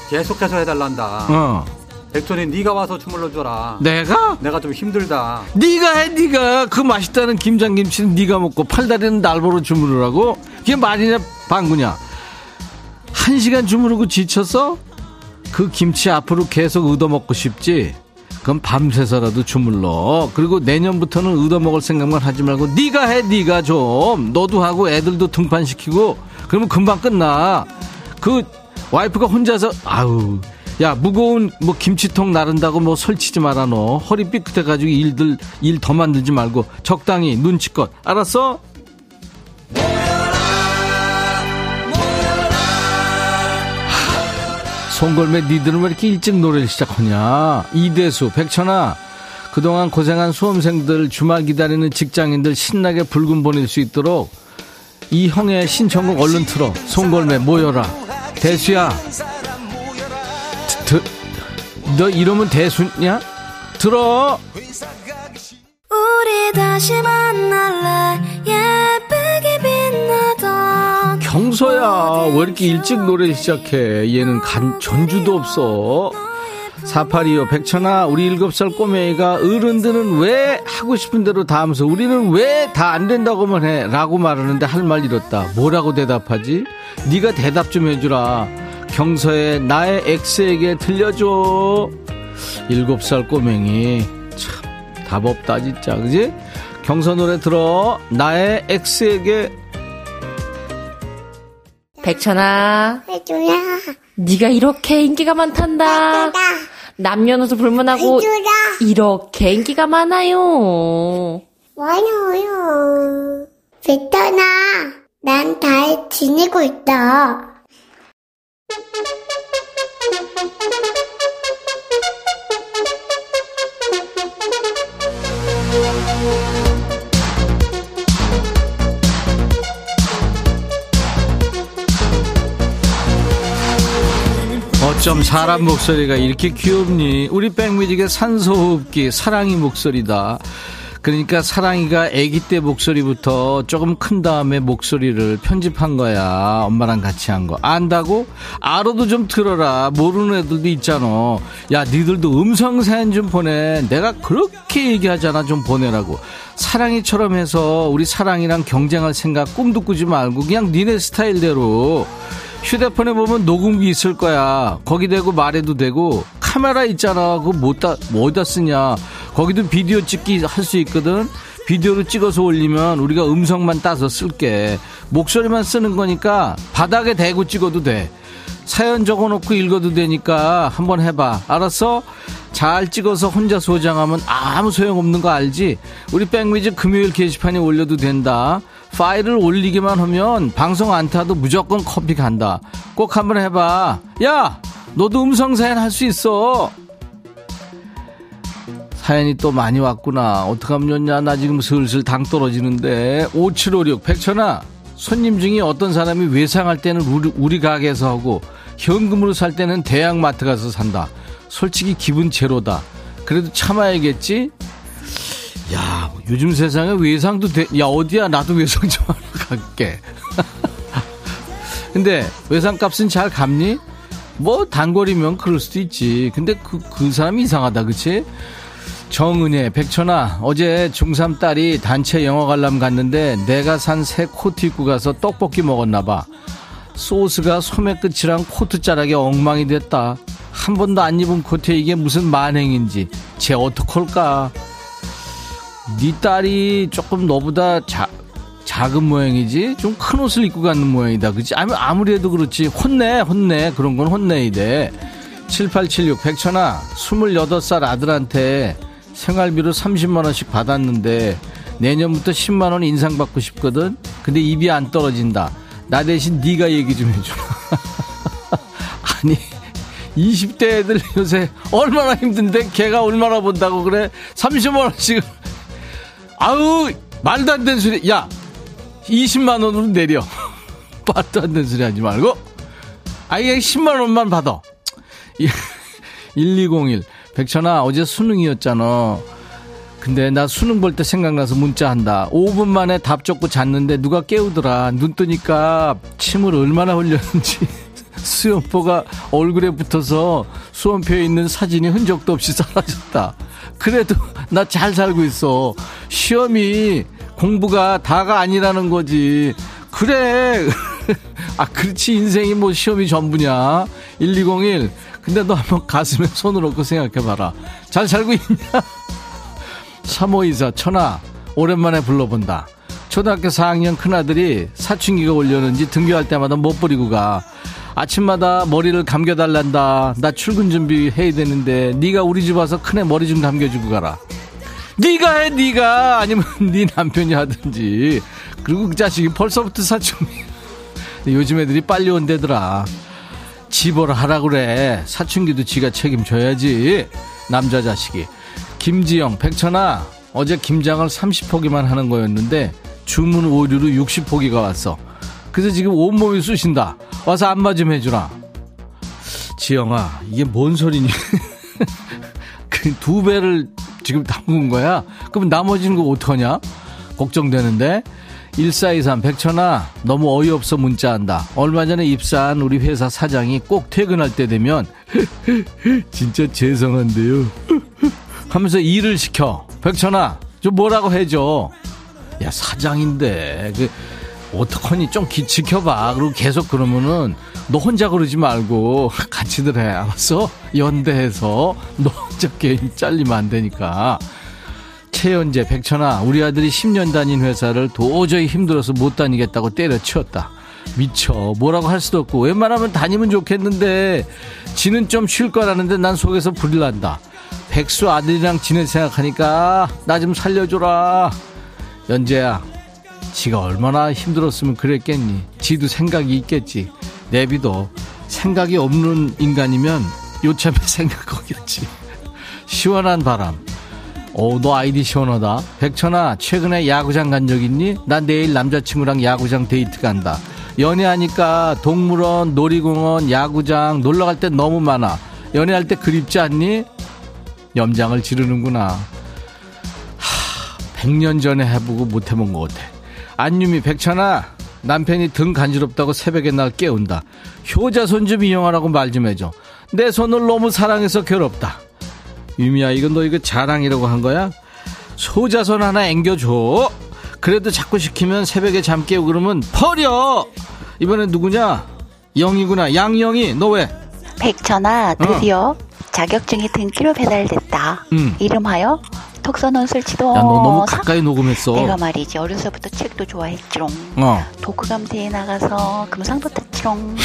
계속해서 해달란다. 어. 백천이, 네가 와서 주물러줘라. 내가? 내가 좀 힘들다. 네가 해, 네가. 그 맛있다는 김장김치는 네가 먹고 팔다리는 날 보러 주물르라고? 그게 말이냐 방구냐. 한 시간 주무르고 지쳤어? 그 김치 앞으로 계속 얻어먹고 싶지? 그럼 밤새서라도 주물러. 그리고 내년부터는 얻어먹을 생각만 하지 말고 네가 해, 네가 좀. 너도 하고 애들도 등판시키고 그러면 금방 끝나. 그 와이프가 혼자서 아우 야 무거운 뭐 김치통 나른다고 뭐 설치지 마라. 너 허리 삐끗해가지고 일들 일 더 만들지 말고 적당히 눈치껏 알았어? 송골매 니들은 왜 이렇게 일찍 노래를 시작하냐. 이대수, 백천아 그동안 고생한 수험생들, 주말 기다리는 직장인들 신나게 불금 보낼 수 있도록 이 형의 신청곡 얼른 틀어. 송골매 모여라. 대수야 드, 너 이러면 대수냐? 들어. 우리 다시 만날래 예쁘게 빛나던 경서야 왜 이렇게 일찍 노래 시작해. 얘는 간 전주도 없어. 사팔이오 백천아 우리 일곱 살 꼬맹이가 어른들은 왜 하고 싶은 대로 다 하면서 우리는 왜 다 안 된다고만 해 라고 말하는데 할 말 잃었다. 뭐라고 대답하지? 네가 대답 좀 해주라. 경서의 나의 엑스에게 들려줘. 일곱 살 꼬맹이 참 답 없다 진짜. 그지? 경서 노래 들어. 나의 엑스에게. 백천아 백천아 네가 이렇게 인기가 많단다. 백천아. 남녀노소 불문하고 백천아. 이렇게 인기가 많아요. 많아요. 백천아 난 잘 지내고 있다. 어쩜 사람 목소리가 이렇게 귀엽니. 우리 백뮤직의 산소호흡기 사랑이 목소리다. 그러니까 사랑이가 아기 때 목소리부터 조금 큰 다음에 목소리를 편집한 거야. 엄마랑 같이 한 거 안다고? 알아도 좀 들어라. 모르는 애들도 있잖아. 야 니들도 음성사연 좀 보내. 내가 그렇게 얘기하잖아. 좀 보내라고. 사랑이처럼 해서 우리 사랑이랑 경쟁할 생각 꿈도 꾸지 말고 그냥 니네 스타일대로. 휴대폰에 보면 녹음기 있을 거야. 거기 대고 말해도 되고. 카메라 있잖아. 그거 못다, 뭐 어디다 쓰냐. 거기도 비디오 찍기 할 수 있거든. 비디오로 찍어서 올리면 우리가 음성만 따서 쓸게. 목소리만 쓰는 거니까 바닥에 대고 찍어도 돼. 사연 적어놓고 읽어도 되니까 한번 해봐. 알았어? 잘 찍어서 혼자 소장하면 아무 소용없는 거 알지? 우리 백뮤직 금요일 게시판에 올려도 된다. 파일을 올리기만 하면 방송 안 타도 무조건 커피 간다. 꼭 한번 해봐. 야 너도 음성 사연 할 수 있어. 사연이 또 많이 왔구나. 어떡하면 좋냐. 나 지금 슬슬 당 떨어지는데. 오칠오육 백천아 손님 중에 어떤 사람이 외상할 때는 우리, 우리 가게에서 하고 현금으로 살 때는 대형마트 가서 산다. 솔직히 기분 제로다. 그래도 참아야겠지? 야 요즘 세상에 외상도 돼. 야 어디야 나도 외상 좀 하러 갈게. 근데 외상값은 잘 갚니? 뭐 단골이면 그럴 수도 있지. 근데 그, 그 사람이 이상하다. 그치? 정은혜 백천아 어제 중삼 딸이 단체 영화 관람 갔는데 내가 산 새 코트 입고 가서 떡볶이 먹었나봐. 소스가 소매 끝이랑 코트 자락에 엉망이 됐다. 한 번도 안 입은 코트에 이게 무슨 만행인지 쟤 어떡할까. 네 딸이 조금 너보다 자, 작은 모양이지 좀 큰 옷을 입고 가는 모양이다. 그치? 아무리 해도 그렇지. 혼내 혼내. 그런 건 혼내야 돼. 칠팔칠육 백천아 스물여덟 살 아들한테 생활비로 삼십만 원씩 받았는데 내년부터 십만 원 인상받고 싶거든. 근데 입이 안 떨어진다. 나 대신 네가 얘기 좀 해줘. 아니 이십 대 애들 요새 얼마나 힘든데 걔가 얼마나 본다고 그래. 삼십만 원씩 아우 말도 안 되는 소리. 야 이십만 원으로 내려. 말도 안 되는 소리 하지 말고 아예 십만 원만 받아. 일이공일 백천아 어제 수능이었잖아. 근데 나 수능 볼 때 생각나서 문자한다. 오 분 만에 답 적고 잤는데 누가 깨우더라. 눈 뜨니까 침을 얼마나 흘렸는지 수염포가 얼굴에 붙어서 수험표에 있는 사진이 흔적도 없이 사라졌다. 그래도 나 잘 살고 있어. 시험이 공부가 다가 아니라는 거지. 그래 아 그렇지 인생이 뭐 시험이 전부냐. 일이공일 근데 너 한번 가슴에 손을 얹고 생각해봐라. 잘 살고 있냐. 삼오이사 천하 오랜만에 불러본다. 초등학교 사 학년 큰아들이 사춘기가 올려는지 등교할 때마다 못 버리고 가. 아침마다 머리를 감겨달란다. 나 출근 준비해야 되는데 네가 우리 집 와서 큰애 머리 좀 감겨주고 가라. 네가 해 네가. 아니면 네 남편이 하든지. 그리고 그 자식이 벌써부터 사춘기. 요즘 애들이 빨리 온대더라. 집어라 하라 그래. 사춘기도 지가 책임져야지. 남자 자식이. 김지영, 백천아, 어제 김장을 삼십 포기만 하는 거였는데 주문 오류로 육십 포기가 왔어. 그래서 지금 온몸이 쑤신다. 와서 안마 좀 해주라. 지영아, 이게 뭔 소리니? 그 두 배를 지금 담근 거야? 그럼 나머지는 거 어떡하냐? 걱정되는데. 일사이삼, 백천아, 너무 어이없어 문자한다. 얼마 전에 입사한 우리 회사 사장이 꼭 퇴근할 때 되면 진짜 죄송한데요 하면서 일을 시켜. 백천아, 좀 뭐라고 해줘. 야, 사장인데 그 어떡하니, 좀 기, 지켜봐. 그리고 계속 그러면은 너 혼자 그러지 말고 같이들 해. 알았어? 연대해서 너 혼자 게임 잘리면 안 되니까. 최연재, 백천아, 우리 아들이 십 년 다닌 회사를 도저히 힘들어서 못 다니겠다고 때려치웠다. 미쳐. 뭐라고 할 수도 없고 웬만하면 다니면 좋겠는데 지는 좀 쉴 거라는데 난 속에서 불이 난다. 백수 아들이랑 지는 생각하니까 나 좀 살려줘라. 연재야, 지가 얼마나 힘들었으면 그랬겠니. 지도 생각이 있겠지. 내비도. 생각이 없는 인간이면 요참에 생각하겠지. 시원한 바람. 오, 너 아이디 시원하다. 백천아, 최근에 야구장 간 적 있니? 나 내일 남자친구랑 야구장 데이트 간다. 연애하니까 동물원, 놀이공원, 야구장 놀러갈 때 너무 많아. 연애할 때 그립지 않니? 염장을 지르는구나. 하, 백 년 전에 해보고 못해본 것 같아. 안유미, 백천아, 남편이 등 간지럽다고 새벽에 날 깨운다. 효자손 좀 이용하라고 말 좀 해줘. 내 손을 너무 사랑해서 괴롭다. 유미야, 이건 너 이거 자랑이라고 한 거야? 소자손 하나 앵겨줘. 그래도 자꾸 시키면 새벽에 잠 깨우고 그러면 버려. 이번엔 누구냐? 영이구나. 양영이, 너 왜? 백천아, 드디어 응. 자격증이 등기로 배달됐다. 응. 이름하여 톡선원 술치도. 야, 너 너무 가까이 녹음했어. 내가 말이지 어려서부터 책도 좋아했지롱. 어. 독후감 대회 나가서 금상도 탔지롱.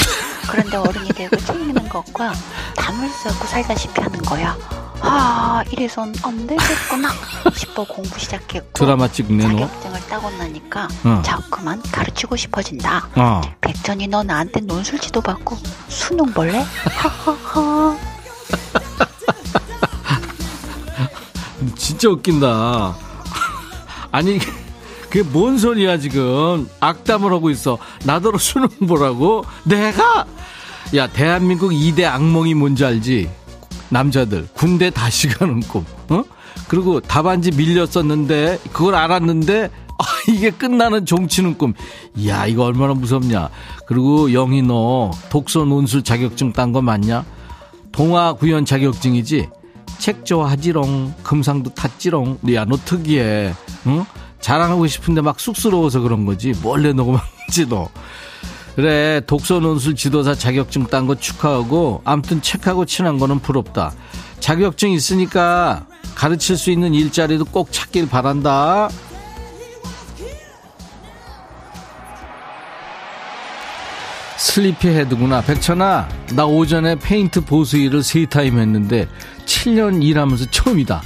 그런데 어른이 되고 책 읽는 것과 담을 쌓고 살다시피 하는 거야. 아, 이래선 안 되겠구나 싶어 공부 시작했고 드라마 찍네. 자격증을 따고 나니까 어. 자꾸만 가르치고 싶어진다. 어. 백천이, 너 나한테 논술지도 받고 수능 볼래? 하하하. 진짜 웃긴다. 아니, 그게 뭔 소리야 지금. 악담을 하고 있어. 나더러 수능 보라고? 내가? 야, 대한민국 이 대 악몽이 뭔지 알지? 남자들 군대 다시 가는 꿈. 어? 그리고 답안지 밀렸었는데 그걸 알았는데 아, 이게 끝나는 종치는 꿈. 야, 이거 얼마나 무섭냐. 그리고 영희, 너 독서 논술 자격증 딴 거 맞냐? 동화 구연 자격증이지. 책 좋아하지롱. 금상도 탔지롱. 야, 너 특이해. 응? 자랑하고 싶은데 막 쑥스러워서 그런 거지. 몰래 녹음한지 너. 그래, 독서 논술 지도사 자격증 딴 거 축하하고, 아무튼 책하고 친한 거는 부럽다. 자격증 있으니까 가르칠 수 있는 일자리도 꼭 찾길 바란다. 슬리피헤드구나. 백천아, 나 오전에 페인트 보수 일을 세 타임 했는데 칠 년 일하면서 처음이다.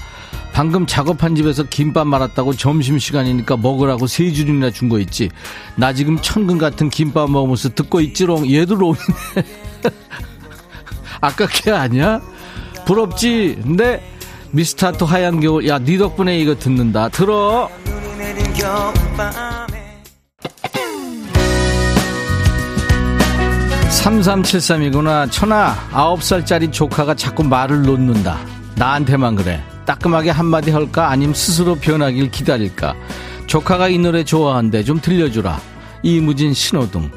방금 작업한 집에서 김밥 말았다고 점심시간이니까 먹으라고 세 줄이나 준 거 있지. 나 지금 천근 같은 김밥 먹으면서 듣고 있지롱. 얘도 롱이네. 아까 걔 아니야? 부럽지? 근데 미스터트 하얀 겨울. 야, 네 덕분에 이거 듣는다. 들어. 삼삼칠삼이구나. 천아, 아홉 살짜리 조카가 자꾸 말을 놓는다. 나한테만 그래. 따끔하게 한마디 할까? 아님 스스로 변하길 기다릴까? 조카가 이 노래 좋아한대. 좀 들려주라. 이무진, 신호등.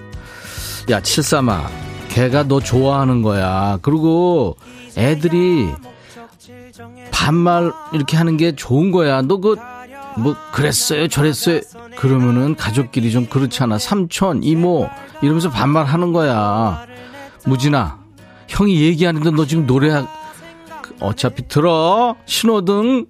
야, 칠삼아, 걔가 너 좋아하는 거야. 그리고 애들이 반말 이렇게 하는 게 좋은 거야. 너 그 뭐 그랬어요 저랬어요 그러면은 가족끼리 좀 그렇잖아. 삼촌, 이모 이러면서 반말하는 거야. 무진아, 형이 얘기하는데 너 지금 노래하... 어차피 들어. 신호등.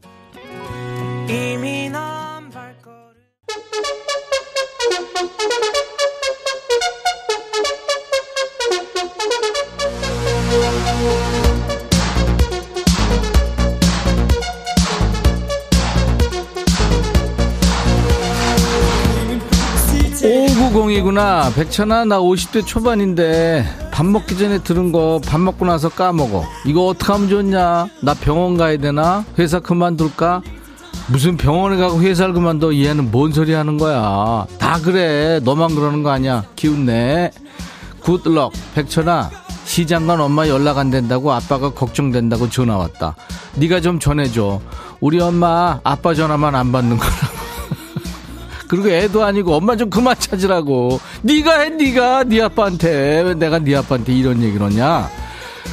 오구공이구나. 백천아, 나 오십 대 초반인데 밥 먹기 전에 들은 거 밥 먹고 나서 까먹어. 이거 어떡하면 좋냐? 나 병원 가야 되나? 회사 그만둘까? 무슨 병원에 가고 회사를 그만둬. 얘는 뭔 소리 하는 거야. 다 그래. 너만 그러는 거 아니야. 기운내. 굿럭. 백천아, 시장간 엄마 연락 안 된다고 아빠가 걱정된다고 전화 왔다. 네가 좀 전해줘. 우리 엄마 아빠 전화만 안 받는 거라고. 그리고 애도 아니고 엄마 좀 그만 찾으라고. 네가 해. 네가 네 아빠한테. 왜 내가 네 아빠한테 이런 얘기를 하냐.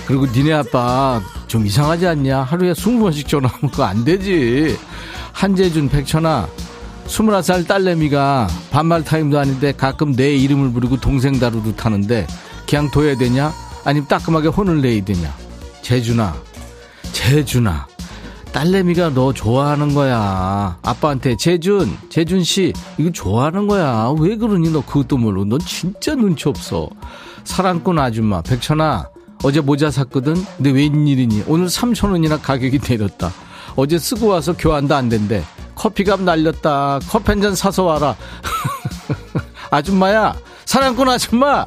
그리고 니네 아빠 좀 이상하지 않냐. 하루에 스무 번씩 전화하면 그거 안 되지. 한재준. 백천아, 스물한 살 딸내미가 반말 타임도 아닌데 가끔 내 이름을 부르고 동생 다루듯 하는데 그냥 둬야 되냐? 아니면 따끔하게 혼을 내야 되냐? 재준아, 재준아, 딸내미가 너 좋아하는 거야. 아빠한테 재준, 재준씨 이거 좋아하는 거야. 왜 그러니? 너 그것도 모르고. 넌 진짜 눈치 없어. 사랑꾼 아줌마. 백천아, 어제 모자 샀거든. 근데 웬일이니 오늘 삼천 원이나 가격이 내렸다. 어제 쓰고 와서 교환도 안 된대. 커피값 날렸다. 커피 한잔 사서 와라. 아줌마야, 사랑꾼 아줌마,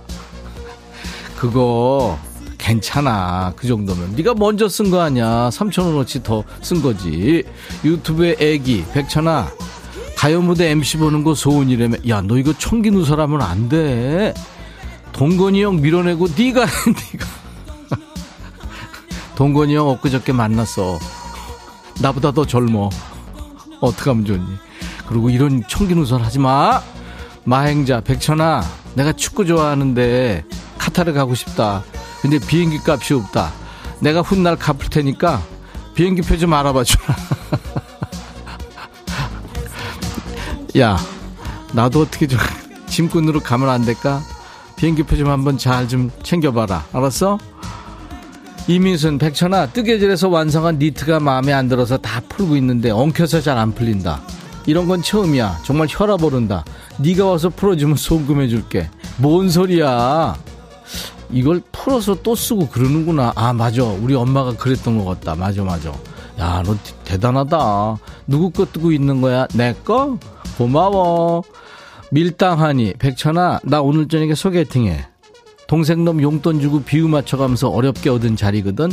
그거 괜찮아. 그 정도면 네가 먼저 쓴 거 아니야. 삼천 원어치 더 쓴 거지. 유튜브에 애기. 백천아, 가요 무대 엠씨 보는 거 소원이라며. 야, 너 이거 총기 누설하면 안 돼. 동건이 형 밀어내고 네가 네가. 동건이 형 엊그저께 만났어. 나보다 더 젊어. 어떡하면 좋니? 그리고 이런 청기누설 하지마. 마행자. 백천아, 내가 축구 좋아하는데 카타르 가고 싶다. 근데 비행기 값이 없다. 내가 훗날 갚을 테니까 비행기표 좀 알아봐 주라. 야, 나도 어떻게 좀 짐꾼으로 가면 안 될까? 비행기표 좀 한번 잘 좀 챙겨봐라. 알았어? 이민순. 백천아, 뜨개질에서 완성한 니트가 마음에 안 들어서 다 풀고 있는데 엉켜서 잘 안 풀린다. 이런 건 처음이야. 정말 혈압 오른다. 네가 와서 풀어주면 송금해 줄게. 뭔 소리야. 이걸 풀어서 또 쓰고 그러는구나. 아, 맞아. 우리 엄마가 그랬던 것 같다. 맞아 맞아. 야, 너 대단하다. 누구 거 뜨고 있는 거야? 내 거? 고마워. 밀당하니. 백천아, 나 오늘 저녁에 소개팅해. 동생 놈 용돈 주고 비유 맞춰가면서 어렵게 얻은 자리거든.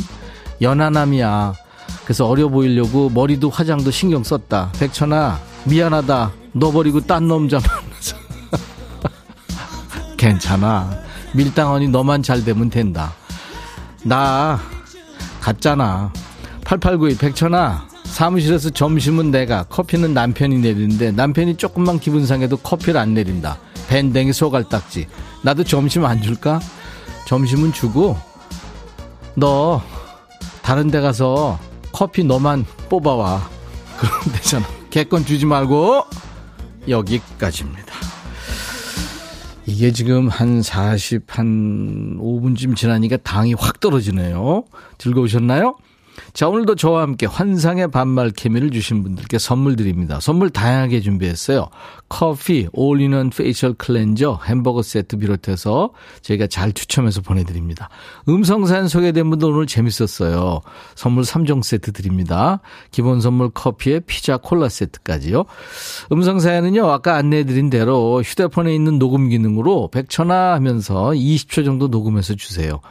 연하남이야. 그래서 어려 보이려고 머리도 화장도 신경 썼다. 백천아, 미안하다. 너 버리고 딴 놈자 만나서. 괜찮아. 밀당하니 너만 잘 되면 된다. 나 갔잖아. 팔팔구이. 백천아, 사무실에서 점심은 내가, 커피는 남편이 내리는데 남편이 조금만 기분 상해도 커피를 안 내린다. 밴댕이 소갈딱지. 나도 점심 안 줄까? 점심은 주고 너 다른 데 가서 커피 너만 뽑아와. 그럼 되잖아. 걔건 주지 말고. 여기까지입니다. 이게 지금 한 사십, 한 오 분쯤 지나니까 당이 확 떨어지네요. 즐거우셨나요? 자, 오늘도 저와 함께 환상의 반말 케미를 주신 분들께 선물 드립니다. 선물 다양하게 준비했어요. 커피, 올인원 페이셜 클렌저, 햄버거 세트 비롯해서 저희가 잘 추첨해서 보내드립니다. 음성사연 소개된 분도 오늘 재밌었어요. 선물 삼 종 세트 드립니다. 기본 선물 커피에 피자, 콜라 세트까지요. 음성사연은요, 아까 안내해드린 대로 휴대폰에 있는 녹음 기능으로 백천화 하면서 이십 초 정도 녹음해서 주세요.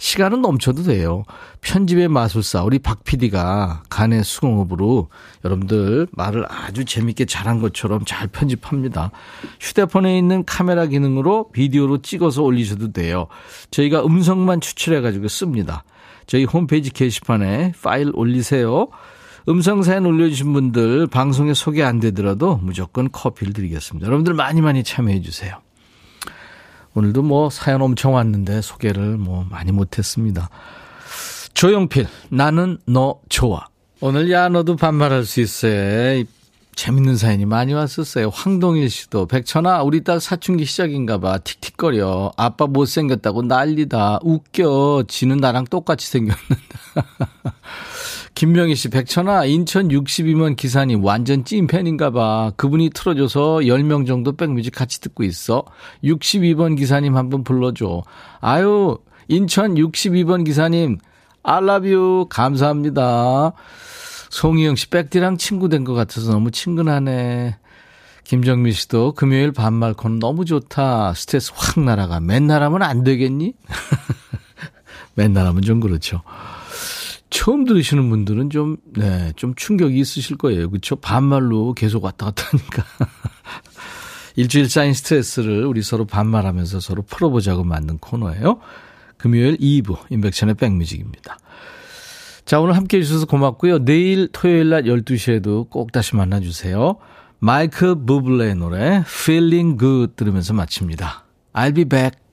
시간은 넘쳐도 돼요. 편집의 마술사 우리 박 피디가 간의 수공업으로 여러분들 말을 아주 재밌게 잘한 것처럼 잘 편집합니다. 휴대폰에 있는 카메라 기능으로 비디오로 찍어서 올리셔도 돼요. 저희가 음성만 추출해가지고 씁니다. 저희 홈페이지 게시판에 파일 올리세요. 음성 사연 올려주신 분들 방송에 소개 안 되더라도 무조건 커피를 드리겠습니다. 여러분들 많이 많이 참여해 주세요. 오늘도 뭐 사연 엄청 왔는데 소개를 뭐 많이 못했습니다. 조용필, 나는 너 좋아. 오늘 야 너도 반말할 수 있어요. 재밌는 사연이 많이 왔었어요. 황동일 씨도, 백천아, 우리 딸 사춘기 시작인가 봐. 틱틱거려. 아빠 못생겼다고 난리다. 웃겨. 지는 나랑 똑같이 생겼는데. 김명희 씨, 백천아, 인천 육십이 번 기사님 완전 찐팬인가 봐. 그분이 틀어줘서 열 명 정도 백뮤직 같이 듣고 있어. 육십이 번 기사님 한번 불러줘. 아유, 인천 육십이 번 기사님 I love you. 감사합니다. 송희영 씨, 백디랑 친구 된 것 같아서 너무 친근하네. 김정민 씨도 금요일 반말콘 너무 좋다. 스트레스 확 날아가. 맨날 하면 안 되겠니? 맨날 하면 좀 그렇죠. 처음 들으시는 분들은 좀, 네, 좀 충격이 있으실 거예요. 그렇죠? 반말로 계속 왔다 갔다 하니까. 일주일 쌓인 스트레스를 우리 서로 반말하면서 서로 풀어보자고 만든 코너예요. 금요일 이 부 임백천의 백뮤직입니다. 자, 오늘 함께해 주셔서 고맙고요. 내일 토요일 날 열두 시에도 꼭 다시 만나주세요. 마이크 부블레 노래 Feeling Good 들으면서 마칩니다. I'll be back.